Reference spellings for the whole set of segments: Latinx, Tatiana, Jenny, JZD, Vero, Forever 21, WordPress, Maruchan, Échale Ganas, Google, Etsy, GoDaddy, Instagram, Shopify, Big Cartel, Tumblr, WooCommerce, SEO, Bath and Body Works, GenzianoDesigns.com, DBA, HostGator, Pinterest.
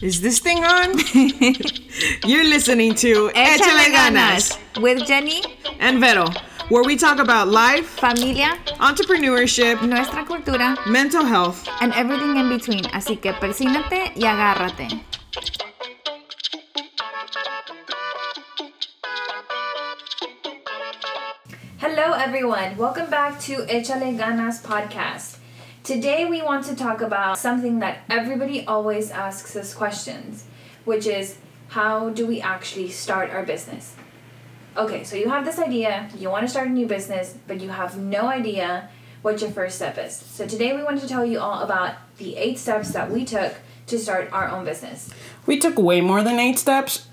Is this thing on? You're listening to Échale Ganas with Jenny and Vero, where we talk about life, familia, entrepreneurship, nuestra cultura, mental health, and everything in between. Así que persínate y agárrate. Hello everyone, welcome back to Échale Ganas podcast. Today we want to talk about something that everybody always asks us questions, which is how do we actually start our business? Okay, so you have this idea, you want to start a new business, but you have no idea what your first step is. So today we want to tell you all about the 8 steps that we took to start our own business. We took way more than 8 steps,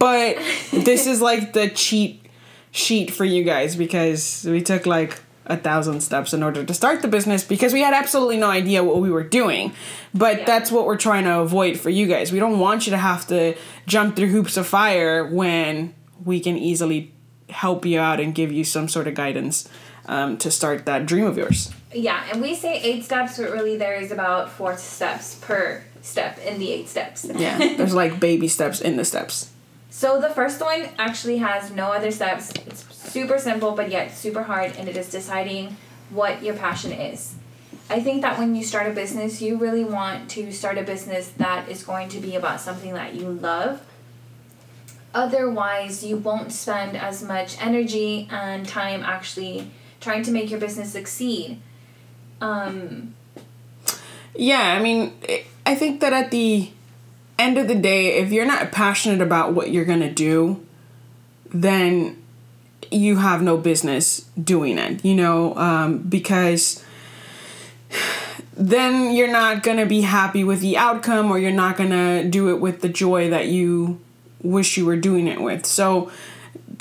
but this is like the cheat sheet for you guys because we took like 1,000 steps in order to start the business because we had absolutely no idea what we were doing. But that's what we're trying to avoid for you guys. We don't want you to have to jump through hoops of fire when we can easily help you out and give you some sort of guidance to start that dream of yours. Yeah, and we say 8 steps, but really there is about 4 steps per step in the 8 steps. Yeah, there's like baby steps in the steps. So the first one actually has no other steps. It's super simple, but yet super hard, and it is deciding what your passion is. I think that when you start a business, you really want to start a business that is going to be about something that you love. Otherwise, you won't spend as much energy and time actually trying to make your business succeed. Yeah, I mean, I think that at the end of the day, if you're not passionate about what you're going to do, then you have no business doing it, you know, because then you're not going to be happy with the outcome, or you're not going to do it with the joy that you wish you were doing it with. So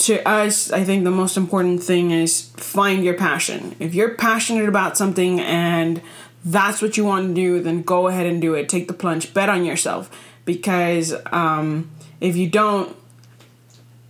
to us, I think the most important thing is find your passion. If you're passionate about something and that's what you want to do, then go ahead and do it. Take the plunge, bet on yourself. Because if you don't,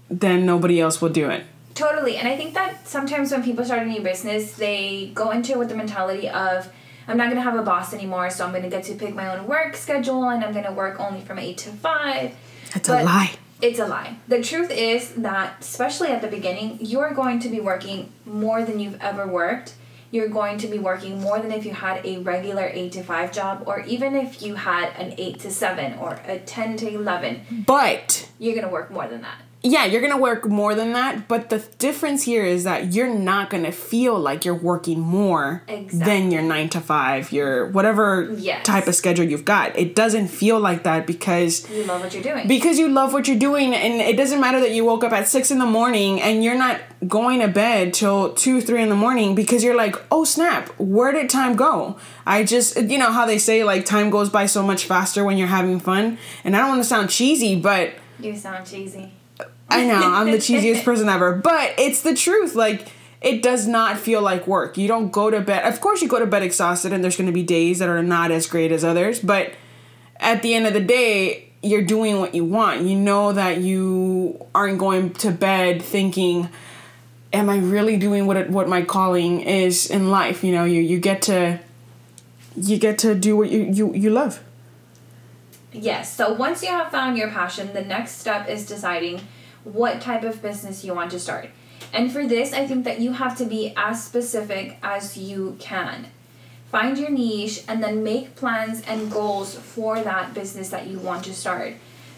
then nobody else will do it. Totally. And I think that sometimes when people start a new business, they go into it with the mentality of, I'm not going to have a boss anymore, so I'm going to get to pick my own work schedule, and I'm going to work only from 8 to 5. That's a lie. It's a lie. The truth is that, especially at the beginning, you're going to be working more than you've ever worked. You're going to be working more than if you had a regular 8 to 5 job, or even if you had an 8 to 7 or a 10 to 11. But you're going to work more than that. Yeah, you're going to work more than that. But the difference here is that you're not going to feel like you're working more than your 9 to 5, your whatever type of schedule you've got. It doesn't feel like that because you love what you're doing. Because you love what you're doing. And it doesn't matter that you woke up at 6 in the morning and you're not going to bed till 2, 3 in the morning because you're like, oh, snap, where did time go? I just, you know how they say like time goes by so much faster when you're having fun. And I don't want to sound cheesy, but... You sound cheesy. I know, I'm the cheesiest person ever, but it's the truth. Like, it does not feel like work. You don't go to bed. Of course, you go to bed exhausted, and there's going to be days that are not as great as others, but at the end of the day, you're doing what you want. You know that you aren't going to bed thinking, am I really doing what my calling is in life? You know, you get to do what you love. Yes, so once you have found your passion, the next step is deciding what type of business you want to start. And for this, I think that you have to be as specific as you can. Find your niche and then make plans and goals for that business that you want to start.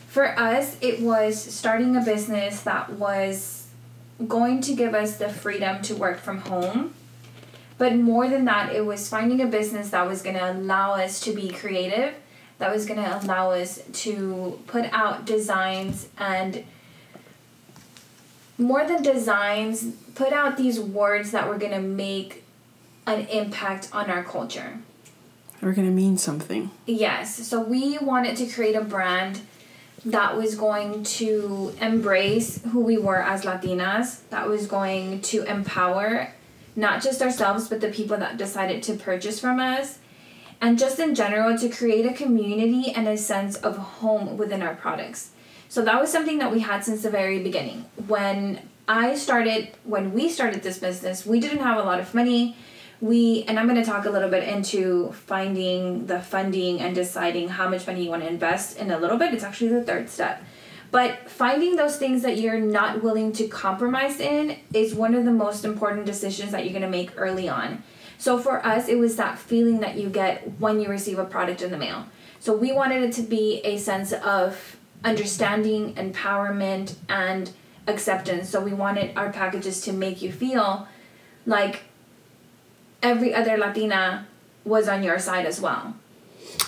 For us, it was starting a business that was going to give us the freedom to work from home. But more than that, it was finding a business that was going to allow us to be creative, that was going to allow us to put out designs and more than designs, put out these words that were going to make an impact on our culture. They were going to mean something. Yes. So we wanted to create a brand that was going to embrace who we were as Latinas, that was going to empower not just ourselves, but the people that decided to purchase from us. And just in general, to create a community and a sense of home within our products. So that was something that we had since the very beginning. When we started this business, we didn't have a lot of money. And I'm going to talk a little bit into finding the funding and deciding how much money you want to invest in a little bit. It's actually the third step. But finding those things that you're not willing to compromise in is one of the most important decisions that you're going to make early on. So for us, it was that feeling that you get when you receive a product in the mail. So we wanted it to be a sense of understanding, empowerment, and acceptance. So we wanted our packages to make you feel like every other Latina was on your side as well.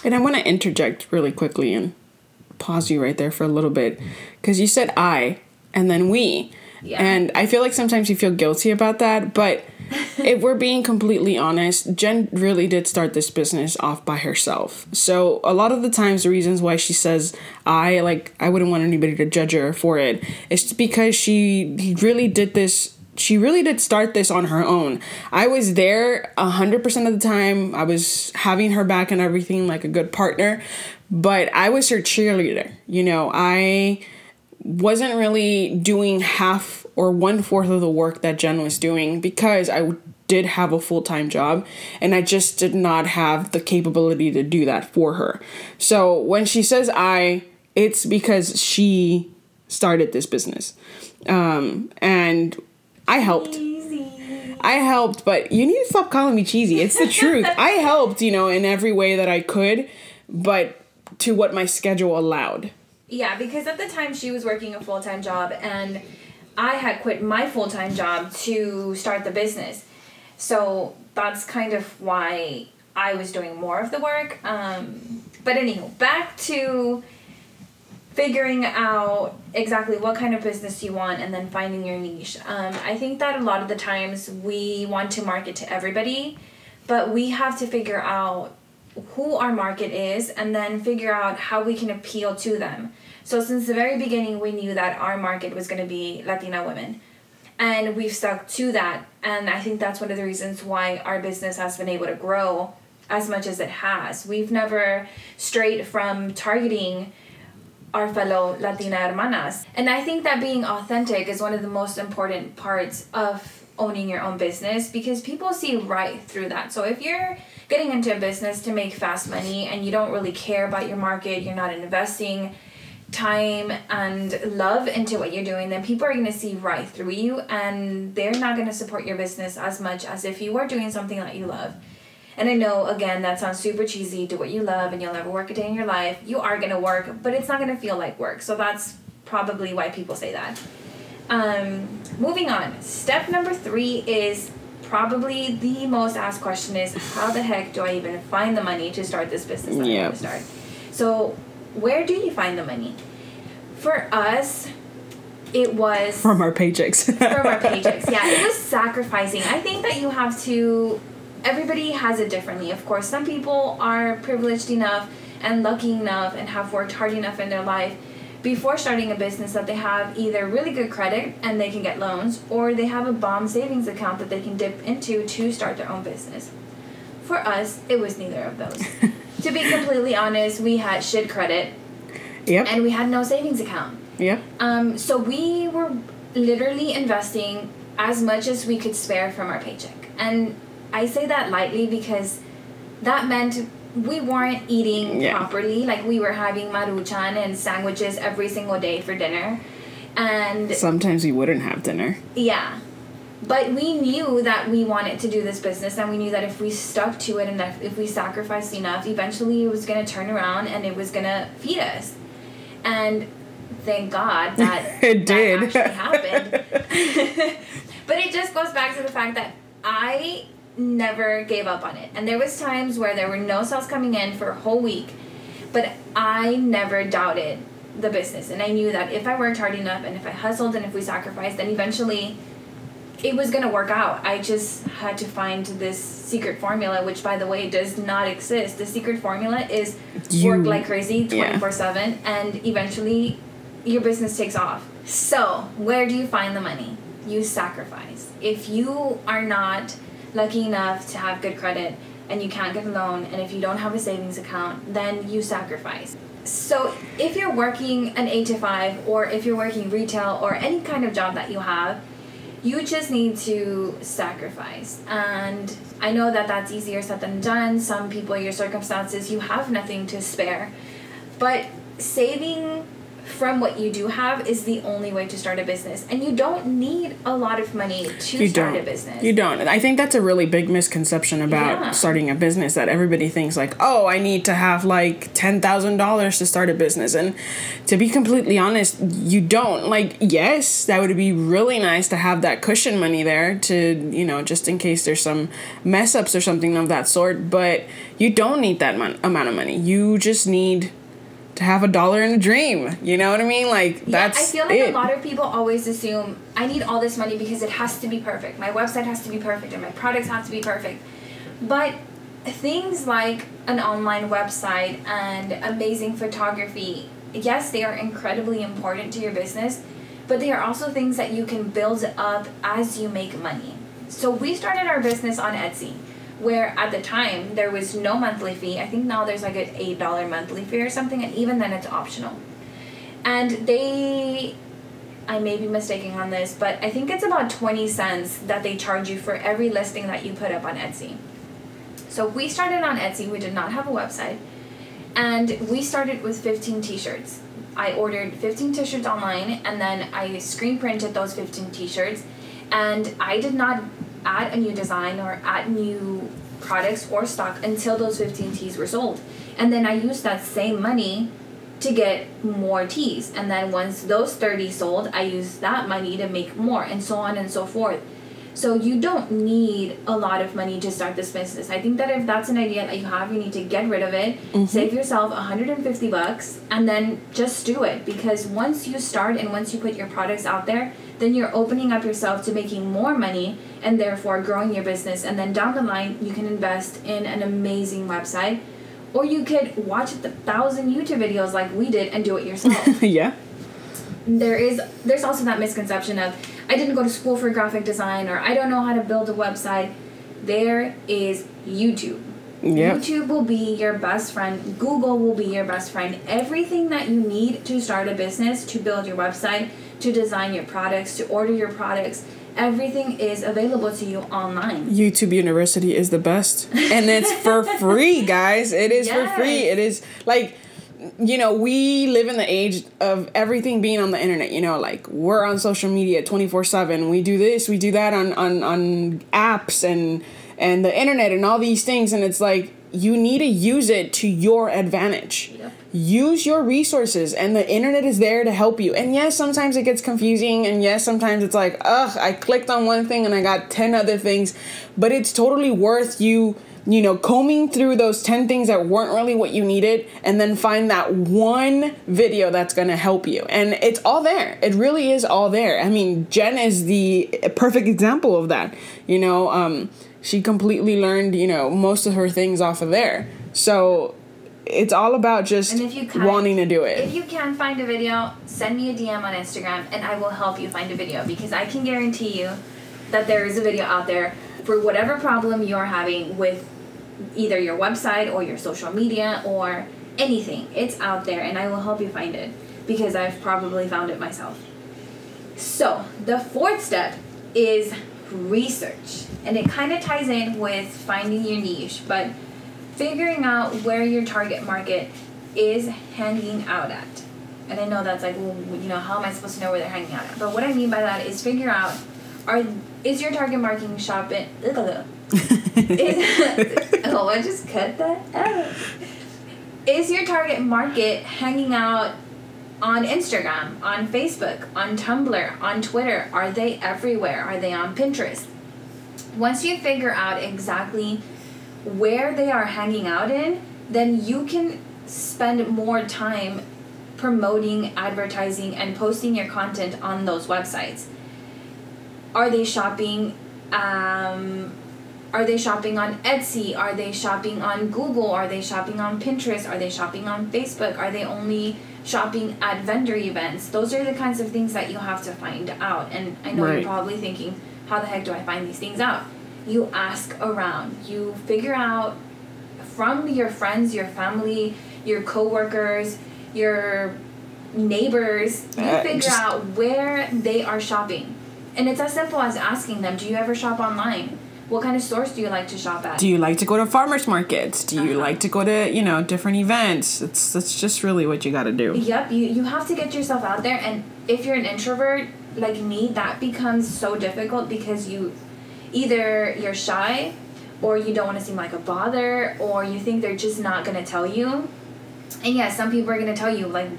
And I want to interject really quickly and pause you right there for a little bit, because you said I and then we. Yeah. And I feel like sometimes you feel guilty about that, but if we're being completely honest, Jen really did start this business off by herself. So a lot of the times the reasons why she says I wouldn't want anybody to judge her for it is because she really did start this on her own. I was there 100% of the time. I was having her back and everything, like a good partner, but I was her cheerleader. You know, I wasn't really doing half or 1/4 of the work that Jen was doing, because I did have a full-time job and I just did not have the capability to do that for her. So when she says it's because she started this business. And I helped. But you need to stop calling me cheesy. It's the truth. I helped, in every way that I could, but to what my schedule allowed. Yeah, because at the time she was working a full-time job and I had quit my full-time job to start the business. So that's kind of why I was doing more of the work. But anyhow, back to figuring out exactly what kind of business you want and then finding your niche. I think that a lot of the times we want to market to everybody, but we have to figure out who our market is and then figure out how we can appeal to them. So since the very beginning, we knew that our market was going to be Latina women, and we've stuck to that. And I think that's one of the reasons why our business has been able to grow as much as it has. We've never strayed from targeting our fellow Latina hermanas. And I think that being authentic is one of the most important parts of owning your own business, because people see right through that. So if you're getting into a business to make fast money and you don't really care about your market, you're not investing time and love into what you're doing, then people are going to see right through you and they're not going to support your business as much as if you were doing something that you love. And I know, again, that sounds super cheesy, do what you love and you'll never work a day in your life. You are going to work, but it's not going to feel like work. So that's probably why people say that. Moving on. Step number 3 is probably the most asked question is, how the heck do I even find the money to start this business that I want to start? So where do you find the money? For us, it was... From our paychecks. Yeah, it was sacrificing. I think that you have to... Everybody has it differently. Of course, some people are privileged enough and lucky enough and have worked hard enough in their life before starting a business that they have either really good credit and they can get loans, or they have a bomb savings account that they can dip into to start their own business. For us, it was neither of those. To be completely honest, we had shit credit. Yep. And we had no savings account. Yep. So we were literally investing as much as we could spare from our paycheck. And I say that lightly because that meant we weren't eating properly. Like, we were having maruchan and sandwiches every single day for dinner. And sometimes we wouldn't have dinner. Yeah. But we knew that we wanted to do this business, and we knew that if we stuck to it and if we sacrificed enough, eventually it was going to turn around and it was going to feed us. And thank God that it did. Actually happened. But it just goes back to the fact that I never gave up on it. And there was times where there were no sales coming in for a whole week, but I never doubted the business. And I knew that if I worked hard enough and if I hustled and if we sacrificed, then eventually it was going to work out. I just had to find this secret formula, which, by the way, does not exist. The secret formula is work like crazy 24/7, and eventually your business takes off. So where do you find the money? You sacrifice. If you are not lucky enough to have good credit and you can't get a loan, and if you don't have a savings account, then you sacrifice. So if you're working an 8 to 5, or if you're working retail or any kind of job that you have, You just need to sacrifice. And I know that that's easier said than done. Some people, your circumstances, you have nothing to spare. But saving from what you do have is the only way to start a business. And you don't need a lot of money to start a business. You don't. I think that's a really big misconception about starting a business, that everybody thinks like, oh, I need to have like $10,000 to start a business. And to be completely honest, you don't. Like, yes, that would be really nice to have that cushion money there to, you know, just in case there's some mess ups or something of that sort. But you don't need that amount of money. You just need to have a dollar and a dream, you know what I mean? Like, that's I feel like a lot of people always assume I need all this money because it has to be perfect. My website has to be perfect and my products have to be perfect. But things like an online website and amazing photography, yes, they are incredibly important to your business, but they are also things that you can build up as you make money. So we started our business on Etsy, where at the time there was no monthly fee. I think now there's like an $8 monthly fee or something, and even then it's optional. And they, I may be mistaken on this, but I think it's about 20 cents that they charge you for every listing that you put up on Etsy. So we started on Etsy, we did not have a website, and we started with 15 t-shirts. I ordered 15 t-shirts online, and then I screen printed those 15 t-shirts, and I did not add a new design or add new products or stock until those 15 tees were sold. And then I used that same money to get more tees. And then once those 30 sold, I used that money to make more, and so on and so forth. So you don't need a lot of money to start this business. I think that if that's an idea that you have, you need to get rid of it. Mm-hmm. Save yourself $150 and then just do it. Because once you start and once you put your products out there, then you're opening up yourself to making more money and therefore growing your business. And then down the line, you can invest in an amazing website, or you could watch 1,000 YouTube videos like we did and do it yourself. Yeah. There's also that misconception of, I didn't go to school for graphic design, or I don't know how to build a website. There is YouTube. Yep. YouTube will be your best friend. Google will be your best friend. Everything that you need to start a business, to build your website, to design your products, to order your products, everything is available to you online. YouTube University is the best. And it's for free, guys. It is for free. It is like, you know, we live in the age of everything being on the internet, you know, like we're on social media 24/7. We do this, we do that on apps and the internet and all these things. And it's like, you need to use it to your advantage. Yep. Use your resources, and the internet is there to help you. And yes, sometimes it gets confusing. And yes, sometimes it's like, ugh, I clicked on one thing and I got 10 other things, but it's totally worth you know, combing through those 10 things that weren't really what you needed, and then find that one video that's going to help you. And it's all there. It really is all there. I mean, Jen is the perfect example of that. You know, she completely learned, you know, most of her things off of there. So it's all about just wanting to do it. If you can find a video, send me a DM on Instagram and I will help you find a video, because I can guarantee you that there is a video out there for whatever problem you're having with either your website or your social media or anything. It's out there, and I will help you find it, because I've probably found it myself. So the fourth step is research, and it kind of ties in with finding your niche, but figuring out where your target market is hanging out at. And I know that's like, well, you know, how am I supposed to know where they're hanging out at? But what I mean by that is figure out, is your target marketing shopping? Oh, I just cut that out. Is your target market hanging out on Instagram, on Facebook, on Tumblr, on Twitter? Are they everywhere? Are they on Pinterest? Once you figure out exactly where they are hanging out in, then you can spend more time promoting, advertising, and posting your content on those websites. Are they shopping? Are they shopping on Etsy? Are they shopping on Google? Are they shopping on Pinterest? Are they shopping on Facebook? Are they only shopping at vendor events? Those are the kinds of things that you have to find out. And I know you're probably thinking, how the heck do I find these things out? You ask around. You figure out from your friends, your family, your coworkers, your neighbors. You figure out where they are shopping. And it's as simple as asking them, do you ever shop online? What kind of stores do you like to shop at? Do you like to go to farmers markets? Do you like to go to, you know, different events? It's just really what you got to do. Yep. You have to get yourself out there. And if you're an introvert like me, that becomes so difficult because you either you're shy or you don't want to seem like a bother or you think they're just not going to tell you. And yeah, some people are going to tell you like,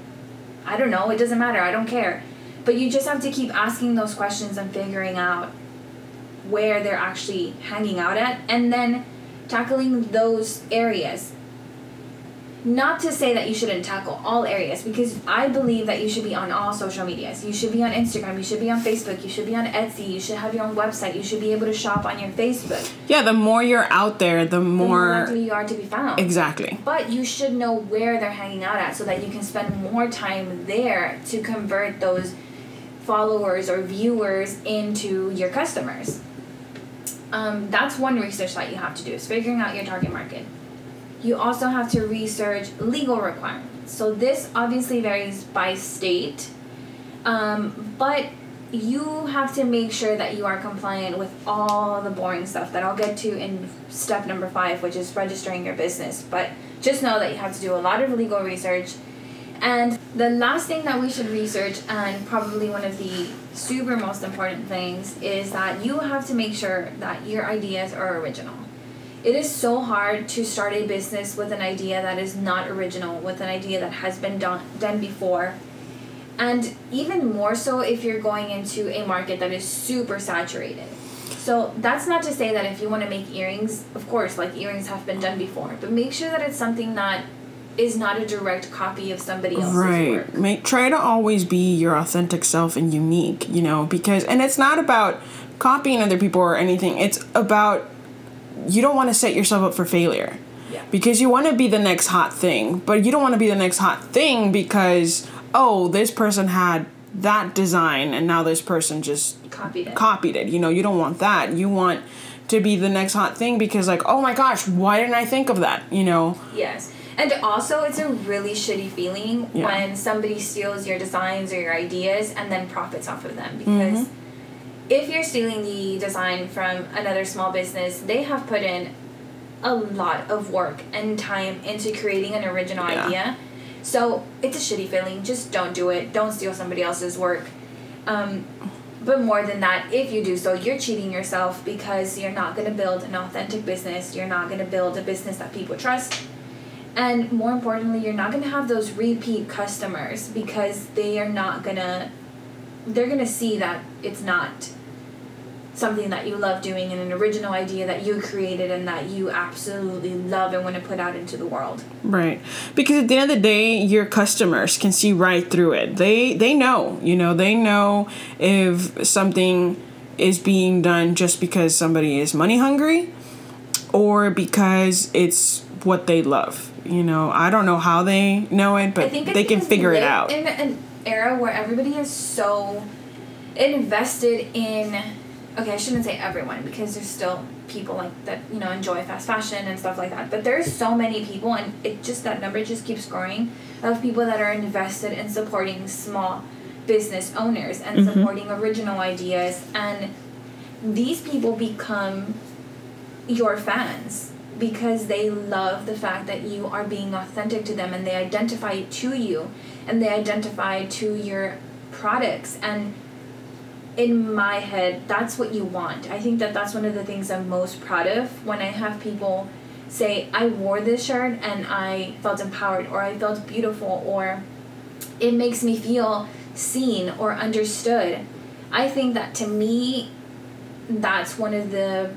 I don't know. It doesn't matter. I don't care. But you just have to keep asking those questions and figuring out where they're actually hanging out at, and then tackling those areas. Not to say that you shouldn't tackle all areas, because I believe that you should be on all social medias. You should be on Instagram, you should be on Facebook, you should be on Etsy, you should have your own website, you should be able to shop on your Facebook. Yeah, the more you're out there, the more likely you are to be found. Exactly. But you should know where they're hanging out at so that you can spend more time there to convert those followers or viewers into your customers. That's one research that you have to do, is figuring out your target market. You also have to research legal requirements. So this obviously varies by state, but you have to make sure that you are compliant with all the boring stuff that I'll get to in step number 5, which is registering your business. But just know that you have to do a lot of legal research. And the last thing that we should research, and probably one of the super most important things, is that you have to make sure that your ideas are original. It is so hard to start a business with an idea that is not original, with an idea that has been done before. And even more so if you're going into a market that is super saturated. So that's not to say that if you want to make earrings, of course, like earrings have been done before, but make sure that it's something that is not a direct copy of somebody else's work. Right. Try to always be your authentic self and unique, you know, because, and it's not about copying other people or anything. It's about, you don't want to set yourself up for failure. Yeah. Because you want to be the next hot thing, but you don't want to be the next hot thing because, oh, this person had that design and now this person just copied it. You know, you don't want that. You want to be the next hot thing because, like, oh my gosh, why didn't I think of that? You know? Yes. And also, it's a really shitty feeling when somebody steals your designs or your ideas and then profits off of them. Because if you're stealing the design from another small business, they have put in a lot of work and time into creating an original idea. So it's a shitty feeling. Just don't do it. Don't steal somebody else's work. But more than that, if you do so, you're cheating yourself because you're not going to build an authentic business. You're not going to build a business that people trust. And more importantly, you're not going to have those repeat customers because they are not going to, they're going to see that it's not something that you love doing and an original idea that you created and that you absolutely love and want to put out into the world. Right. Because at the end of the day, your customers can see right through it. They know, you know, they know if something is being done just because somebody is money hungry or because it's what they love. You know, I don't know how they know it, but they can figure it out. In an era where everybody is so invested in, okay, I shouldn't say everyone because there's still people like that, you know, enjoy fast fashion and stuff like that, but there's so many people, and it just, that number just keeps growing, of people that are invested in supporting small business owners and supporting original ideas, and these people become your fans. Because they love the fact that you are being authentic to them and they identify to you and they identify to your products. And in my head, that's what you want. I think that that's one of the things I'm most proud of when I have people say, I wore this shirt and I felt empowered, or I felt beautiful, or it makes me feel seen or understood. I think that, to me, that's one of the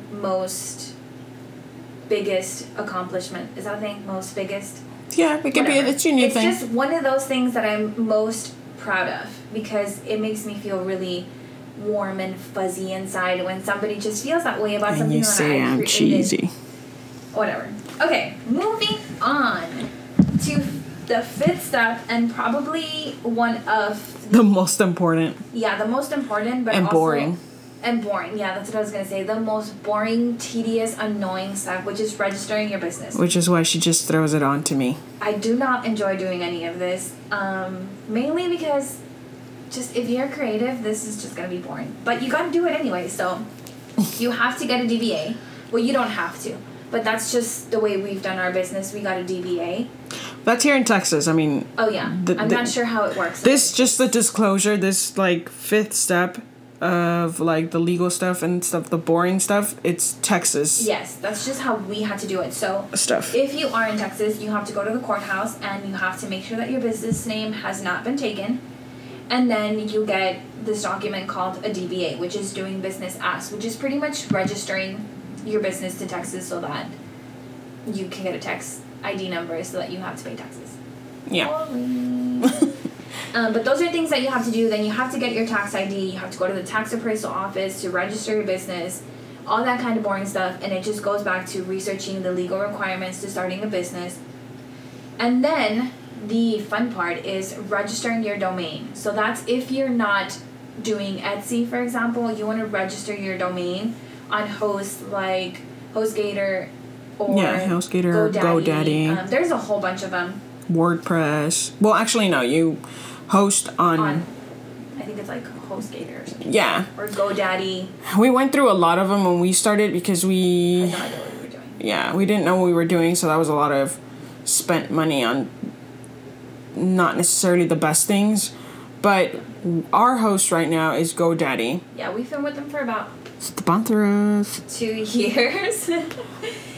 biggest accomplishment. Is that the most biggest? Yeah, it could be. It's your new thing. It's just one of those things that I'm most proud of because it makes me feel really warm and fuzzy inside when somebody just feels that way about and something. You say I'm cheesy. Whatever. Okay, moving on to the fifth step, and probably one of the most important. Yeah, the most important, but and also boring. And boring. Yeah, that's what I was going to say. The most boring, tedious, annoying stuff, which is registering your business. Which is why she just throws it on to me. I do not enjoy doing any of this. Mainly because just if you're creative, this is just going to be boring. But you got to do it anyway, so you have to get a DBA. Well, you don't have to, but that's just the way we've done our business. We got a DBA. That's here in Texas. I mean... Oh, yeah. I'm not sure how it works. This, just the disclosure, this, like, fifth step of, like, the legal stuff and stuff, the boring stuff, it's Texas. Yes, that's just how we had to do it. So, if you are in Texas, you have to go to the courthouse and you have to make sure that your business name has not been taken. And then you get this document called a DBA, which is doing business as, which is pretty much registering your business to Texas so that you can get a tax ID number so that you have to pay taxes. Yeah. But those are things that you have to do. Then you have to get your tax ID. You have to go to the tax appraisal office to register your business, all that kind of boring stuff. And it just goes back to researching the legal requirements to starting a business. And then the fun part is registering your domain. So that's if you're not doing Etsy, for example, you want to register your domain on hosts like HostGator, or HostGator, GoDaddy. There's a whole bunch of them. WordPress. Well, actually, no. You host on I think it's like HostGator or something. Yeah. Or GoDaddy. We went through a lot of them when we started because we had no idea what we were doing. Yeah, we didn't know what we were doing, so that was a lot of spent money on not necessarily the best things. But our host right now is GoDaddy. Yeah, we've been with them for about... Sponsors. 2 years.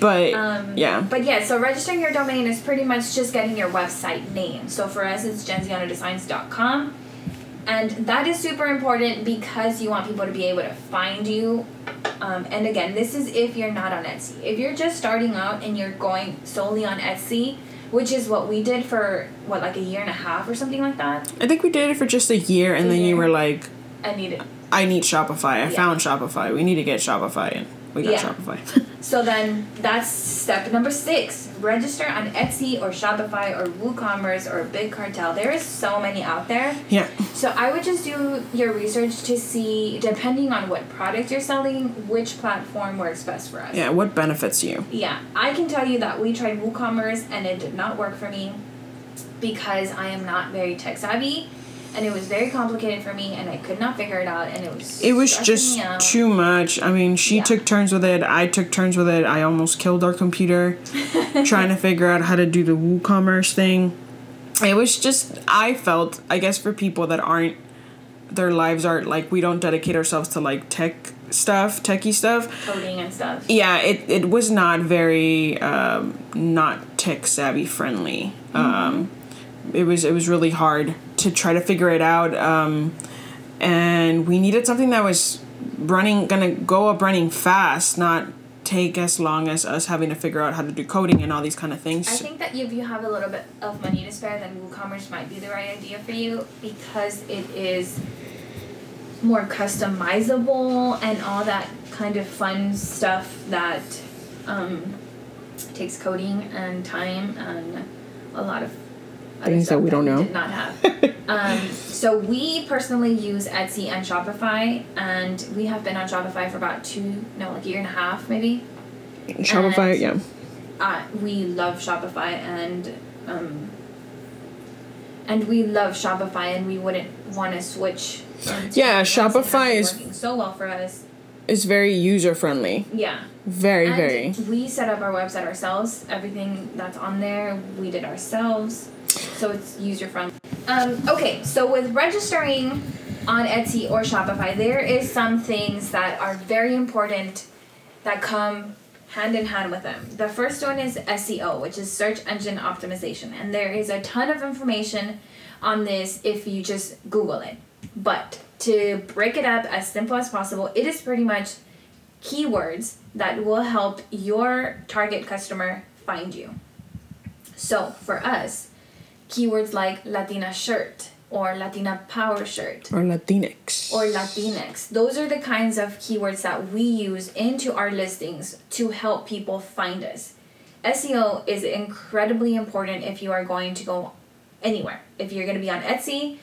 But, yeah. But, yeah, so registering your domain is pretty much just getting your website name. So, for us, it's GenzianoDesigns.com. And that is super important because you want people to be able to find you. And, again, this is if you're not on Etsy. If you're just starting out and you're going solely on Etsy, which is what we did for, what, like a year and a half or something like that? I think we did it for just a year, and then you were like... I need Shopify. I found Shopify. We need to get Shopify, and we got Shopify. So then that's step number 6. Register on Etsy or Shopify or WooCommerce or Big Cartel. There is so many out there. Yeah. So I would just do your research to see, depending on what product you're selling, which platform works best for us. Yeah, what benefits you. Yeah. I can tell you that we tried WooCommerce, and it did not work for me because I am not very tech-savvy. And it was very complicated for me, and I could not figure it out, and it was just too much. I mean, she took turns with it. I took turns with it. I almost killed our computer trying to figure out how to do the WooCommerce thing. It was just, I felt, I guess for people that aren't, their lives aren't, like, we don't dedicate ourselves to, like, tech stuff, techie stuff. Coding and stuff. Yeah, it was not very, not tech-savvy friendly. Mm-hmm. It was really hard to try to figure it out, and we needed something that was gonna go up running fast, not take as long as us having to figure out how to do coding and all these kind of things. I think that if you have a little bit of money to spare, then WooCommerce might be the right idea for you because it is more customizable and all that kind of fun stuff that takes coding and time and a lot of things that we don't know. Did not have. So we personally use Etsy and Shopify, and we have been on Shopify for about a year and a half maybe. Shopify, and, we love Shopify, and we love Shopify, and we wouldn't want to switch. Yeah, Shopify is working so well for us. It's very user friendly. Yeah. Very, very. We set up our website ourselves. Everything that's on there, we did ourselves. So it's user-friendly. Okay, so with registering on Etsy or Shopify, there is some things that are very important that come hand-in-hand with them. The first one is SEO, which is search engine optimization. And there is a ton of information on this if you just Google it. But to break it up as simple as possible, it is pretty much keywords that will help your target customer find you. So for us... keywords like Latina shirt or Latina power shirt. Or Latinx. Those are the kinds of keywords that we use into our listings to help people find us. SEO is incredibly important if you are going to go anywhere. If you're going to be on Etsy,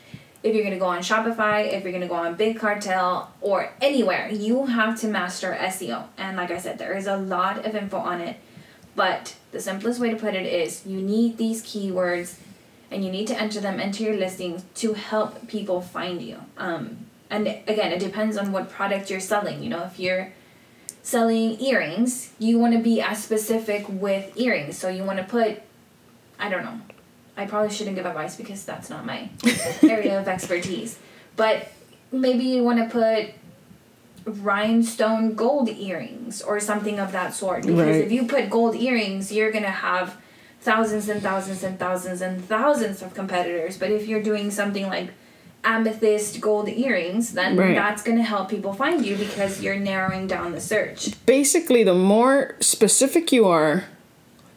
if you're going to go on Shopify, if you're going to go on Big Cartel, or anywhere, you have to master SEO. And like I said, there is a lot of info on it. But the simplest way to put it is you need these keywords and you need to enter them into your listings to help people find you. And again, it depends on what product you're selling. You know, if you're selling earrings, you want to be as specific with earrings. So you want to put, I don't know, I probably shouldn't give advice because that's not my area of expertise. But maybe you want to put rhinestone gold earrings or something of that sort. Because if you put gold earrings, you're going to have thousands and thousands and thousands and thousands of competitors. But if you're doing something like amethyst gold earrings, then that's going to help people find you because you're narrowing down the search. Basically, the more specific you are,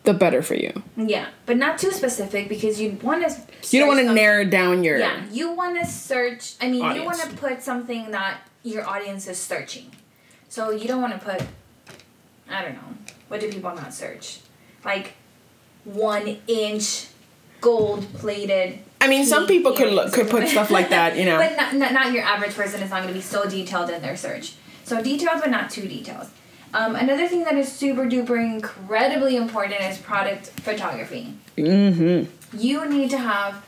the better for you. Yeah, but not too specific because you want to... You don't want to narrow down your... Yeah, you want to search... I mean, audience. You want to put something that your audience is searching. So you don't want to put... I don't know. What do people not search? Like 1-inch gold-plated... I mean, some people could put stuff like that, you know. But not your average person is not going to be so detailed in their search. So detailed, but not too detailed. Another thing that is super duper incredibly important is product photography. Mm-hmm. You need to have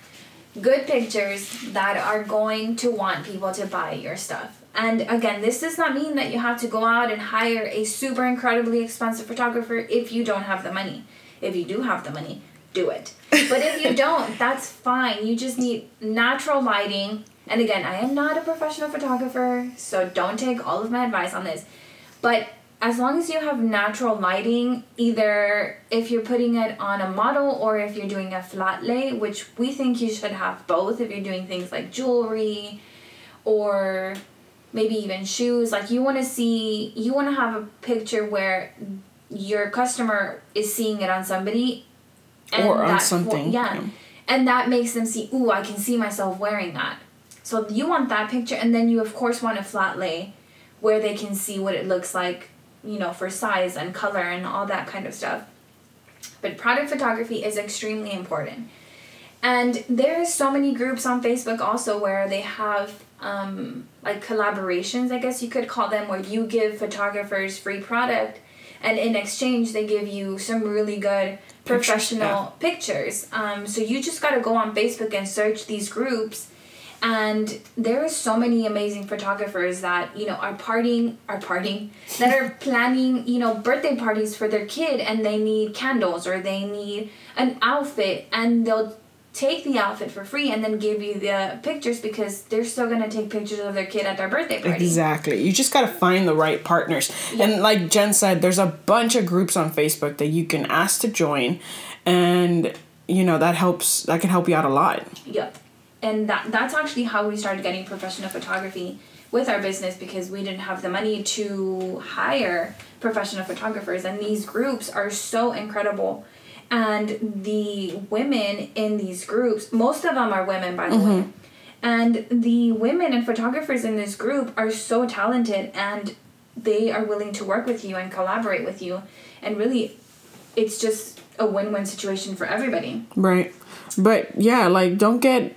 good pictures that are going to want people to buy your stuff. And again, this does not mean that you have to go out and hire a super incredibly expensive photographer if you don't have the money. If you do have the money, do it. But if you don't, that's fine. You just need natural lighting. And again, I am not a professional photographer, so don't take all of my advice on this. But as long as you have natural lighting, either if you're putting it on a model or if you're doing a flat lay, which we think you should have both if you're doing things like jewelry or maybe even shoes. Like you want to have a picture where your customer is seeing it on somebody. Or on something. Yeah. And that makes them see, ooh, I can see myself wearing that. So you want that picture, and then you, of course, want a flat lay where they can see what it looks like, you know, for size and color and all that kind of stuff. But product photography is extremely important. And there's so many groups on Facebook also where they have like collaborations, I guess you could call them, where you give photographers free product and in exchange they give you some really good professional pictures. So you just got to go on Facebook and search these groups. And there are so many amazing photographers that, you know, that are planning, you know, birthday parties for their kid, and they need candles or they need an outfit, and they'll take the outfit for free and then give you the pictures because they're still going to take pictures of their kid at their birthday party. Exactly. You just got to find the right partners. Yeah. And like Jen said, there's a bunch of groups on Facebook that you can ask to join, and, you know, that can help you out a lot. Yep. And that's actually how we started getting professional photography with our business, because we didn't have the money to hire professional photographers. And these groups are so incredible. And the women in these groups, most of them are women, by the way. And the women and photographers in this group are so talented, and they are willing to work with you and collaborate with you. And really, it's just a win-win situation for everybody. Right. But yeah, like, don't get...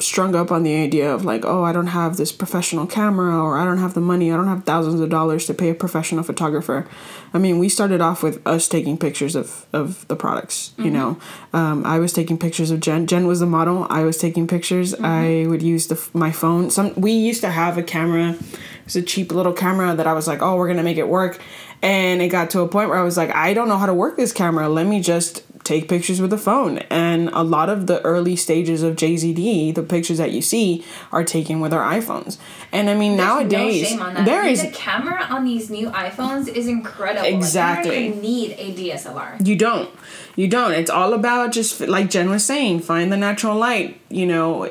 strung up on the idea of like, oh, I don't have this professional camera, or I don't have the money, I don't have thousands of dollars to pay a professional photographer. I mean, we started off with us taking pictures of the products, you know. I was taking pictures of Jen. Jen was the model. I was taking pictures. I would use my phone. We used to have a camera. It's a cheap little camera that I was like, oh, we're going to make it work. And it got to a point where I was like, I don't know how to work this camera. Let me just take pictures with a phone. And a lot of the early stages of JZD, the pictures that you see are taken with our iPhones. And I mean, nowadays, no shame on that. The camera on these new iPhones is incredible. Exactly. Like, you don't need a DSLR. You don't. It's all about just, like Jen was saying, find the natural light, you know.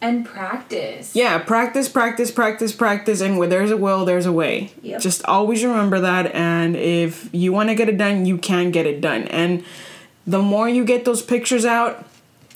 And practice. Yeah, practice. And where there's a will, there's a way. Yep. Just always remember that. And if you want to get it done, you can get it done. And the more you get those pictures out,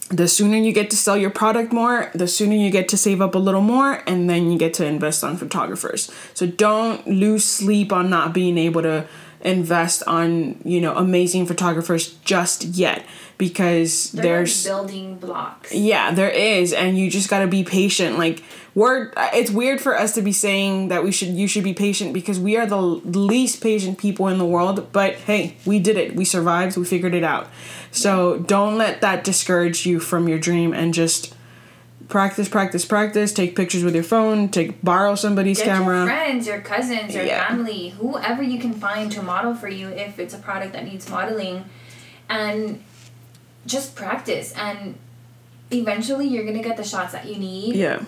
the sooner you get to sell your product more, the sooner you get to save up a little more, and then you get to invest on photographers. So don't lose sleep on not being able to invest on, you know, amazing photographers just yet, because there's building blocks. Yeah, there is. And you just got to be patient. Like, it's weird for us to be saying that you should be patient, because we are the least patient people in the world. But hey, we did it. We survived. We figured it out. So don't let that discourage you from your dream, and just practice, take pictures with your phone, borrow somebody's camera. Your friends, your cousins, your family, whoever you can find to model for you if it's a product that needs modeling, and just practice, and eventually you're going to get the shots that you need. Yeah.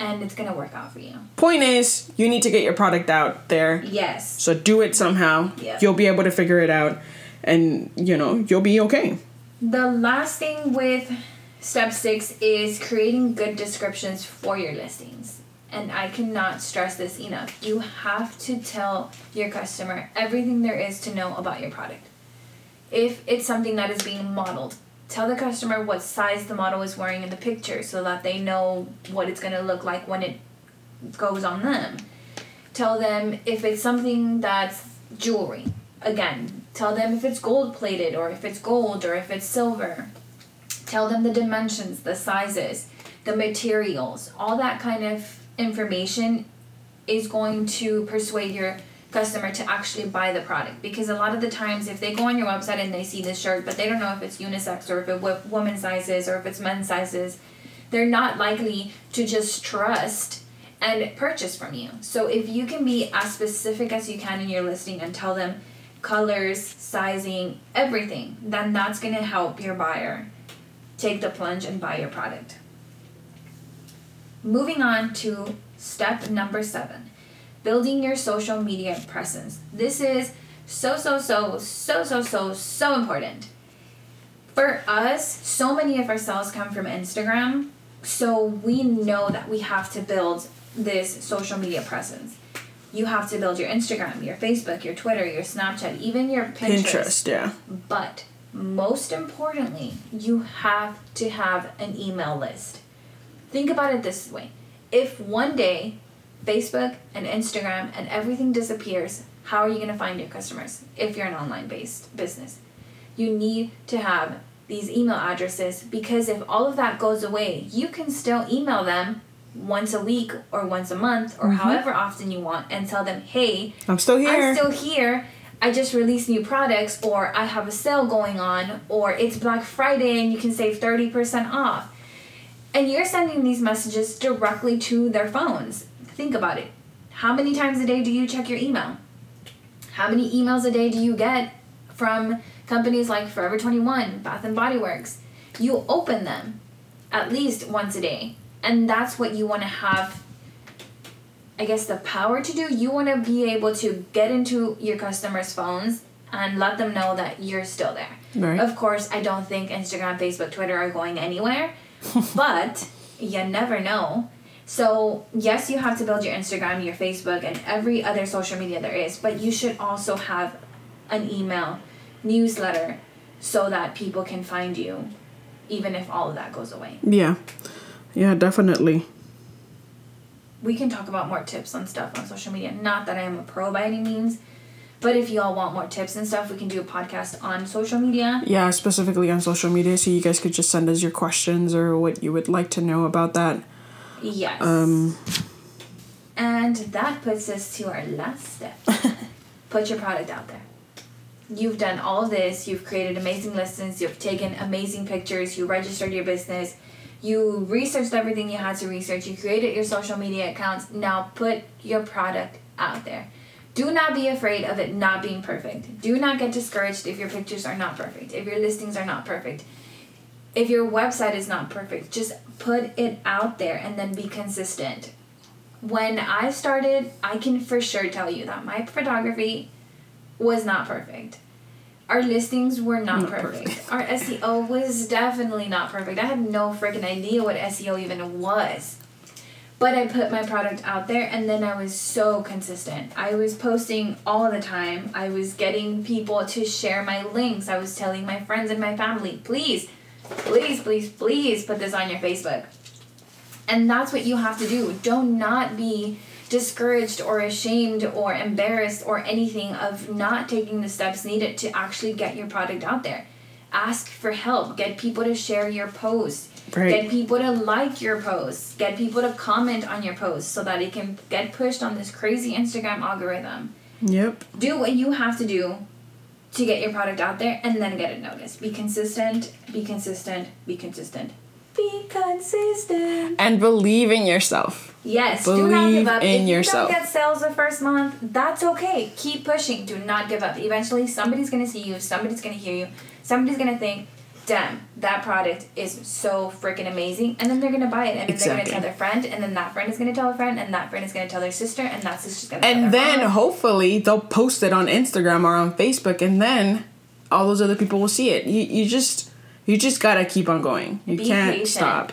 And it's going to work out for you. Point is, you need to get your product out there. Yes. So do it somehow. Yep. You'll be able to figure it out, and, you know, you'll be okay. The last thing with Step 6 is creating good descriptions for your listings. And I cannot stress this enough. You have to tell your customer everything there is to know about your product. If it's something that is being modeled, tell the customer what size the model is wearing in the picture so that they know what it's going to look like when it goes on them. Tell them if it's something that's jewelry. Again, tell them if it's gold-plated, or if it's gold, or if it's silver. Tell them the dimensions, the sizes, the materials. All that kind of information is going to persuade your customer to actually buy the product. Because a lot of the times, if they go on your website and they see this shirt, but they don't know if it's unisex, or if it's women's sizes, or if it's men's sizes, they're not likely to just trust and purchase from you. So if you can be as specific as you can in your listing and tell them colors, sizing, everything, then that's going to help your buyer take the plunge and buy your product. Moving on to step number 7, building your social media presence. This is so important. For us, so many of our sales come from Instagram, so we know that we have to build this social media presence. You have to build your Instagram, your Facebook, your Twitter, your Snapchat, even your Pinterest. Yeah. But most importantly, you have to have an email list. Think about it this way. If one day Facebook and Instagram and everything disappears, how are you going to find your customers if you're an online-based business? You need to have these email addresses, because if all of that goes away, you can still email them once a week or once a month or however often you want, and tell them, hey, I'm still here. I just released new products, or I have a sale going on, or it's Black Friday and you can save 30% off. And you're sending these messages directly to their phones. Think about it. How many times a day do you check your email? How many emails a day do you get from companies like Forever 21, Bath and Body Works? You open them at least once a day. And that's what you want to have, I guess, the power to do. You want to be able to get into your customers' phones and let them know that you're still there. Right. Of course, I don't think Instagram, Facebook, Twitter are going anywhere, but you never know. So yes, you have to build your Instagram, your Facebook, and every other social media there is, but you should also have an email newsletter so that people can find you, even if all of that goes away. Yeah, definitely. We can talk about more tips on stuff on social media. Not that I am a pro by any means, but if you all want more tips and stuff, we can do a podcast on social media. Yeah, specifically on social media, so you guys could just send us your questions or what you would like to know about that. Yes. And that puts us to our last step. Put your product out there. You've done all this. You've created amazing listings. You've taken amazing pictures. You registered your business. You researched everything you had to research. You created your social media accounts. Now put your product out there. Do not be afraid of it not being perfect. Do not get discouraged if your pictures are not perfect, if your listings are not perfect, if your website is not perfect. Just put it out there and then be consistent. When I started, I can for sure tell you that my photography was not perfect. Our listings were not perfect. Our SEO was definitely not perfect. I had no freaking idea what SEO even was. But I put my product out there, and then I was so consistent. I was posting all the time. I was getting people to share my links. I was telling my friends and my family, please put this on your Facebook. And that's what you have to do. Do not be discouraged or ashamed or embarrassed or anything of not taking the steps needed to actually get your product out there. Ask for help. Get people to share your post. Right. Get people to like your posts. Get people to comment on your posts so that it can get pushed on this crazy Instagram algorithm. Yep. Do what you have to do to get your product out there and then get it noticed. Be consistent. Be consistent. Be consistent. Be consistent. And believe in yourself. Yes. Believe do not give up. If yourself. You don't get sales the first month, that's okay. Keep pushing. Do not give up. Eventually, somebody's going to see you. Somebody's going to hear you. Somebody's going to think, damn, that product is so freaking amazing. And then they're going to buy it. And then exactly. They're going to tell their friend. And then that friend is going to tell a friend. And that friend is going to tell their sister. And that sister's going to tell their mom. Hopefully they'll post it on Instagram or on Facebook. And then all those other people will see it. You just got to keep on going. You can't stop.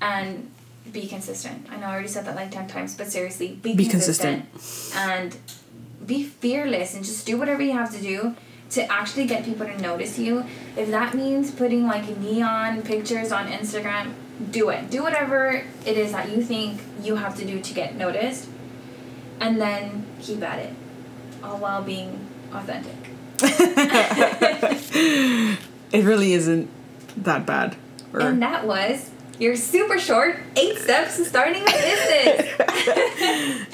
And be consistent. I know I already said that like 10 times. But seriously, be consistent. And be fearless. And just do whatever you have to do to actually get people to notice you. If that means putting like neon pictures on Instagram, do it. Do whatever it is that you think you have to do to get noticed. And then keep at it. All while being authentic. It really isn't that bad. And that was your super short 8 steps to starting a business.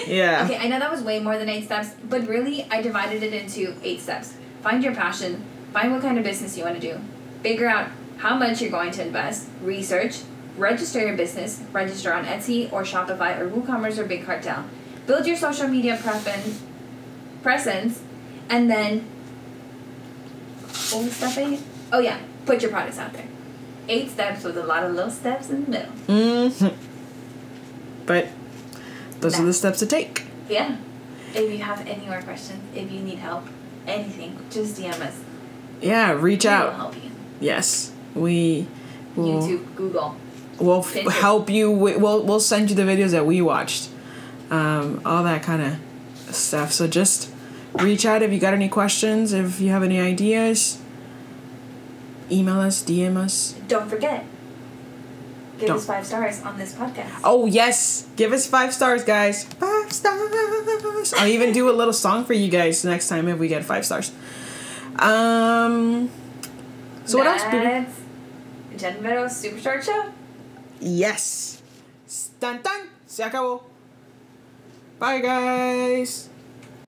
Yeah. Okay, I know that was way more than 8 steps, but really I divided it into 8 steps. Find your passion. Find what kind of business you want to do. Figure out how much you're going to invest. Research. Register your business. Register on Etsy or Shopify or WooCommerce or Big Cartel. Build your social media presence. And then... what was step 8? Oh, yeah. Put your products out there. 8 steps with a lot of little steps in the middle. Mm-hmm. But those are the steps to take. Yeah. If you have any more questions, if you need help, anything, just DM us. Yeah, reach out. We'll help you. Yes, we will. YouTube, Google. We'll help you. We'll send you the videos that we watched, all that kind of stuff. So just reach out if you got any questions, if you have any ideas. Email us, DM us. Don't forget. Give us 5 stars on this podcast. Oh, yes. Give us 5 stars, guys. 5 stars. I'll even do a little song for you guys next time if we get 5 stars. So what else, baby? Jen Vero's Super Short Show. Yes. Dun, dun. Se acabó. Bye, guys.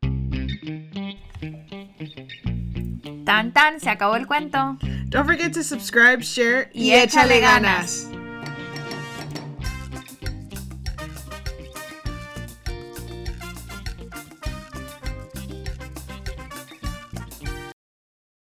Tan, tan. Se acabó el cuento. Don't forget to subscribe, share, y échale ganas.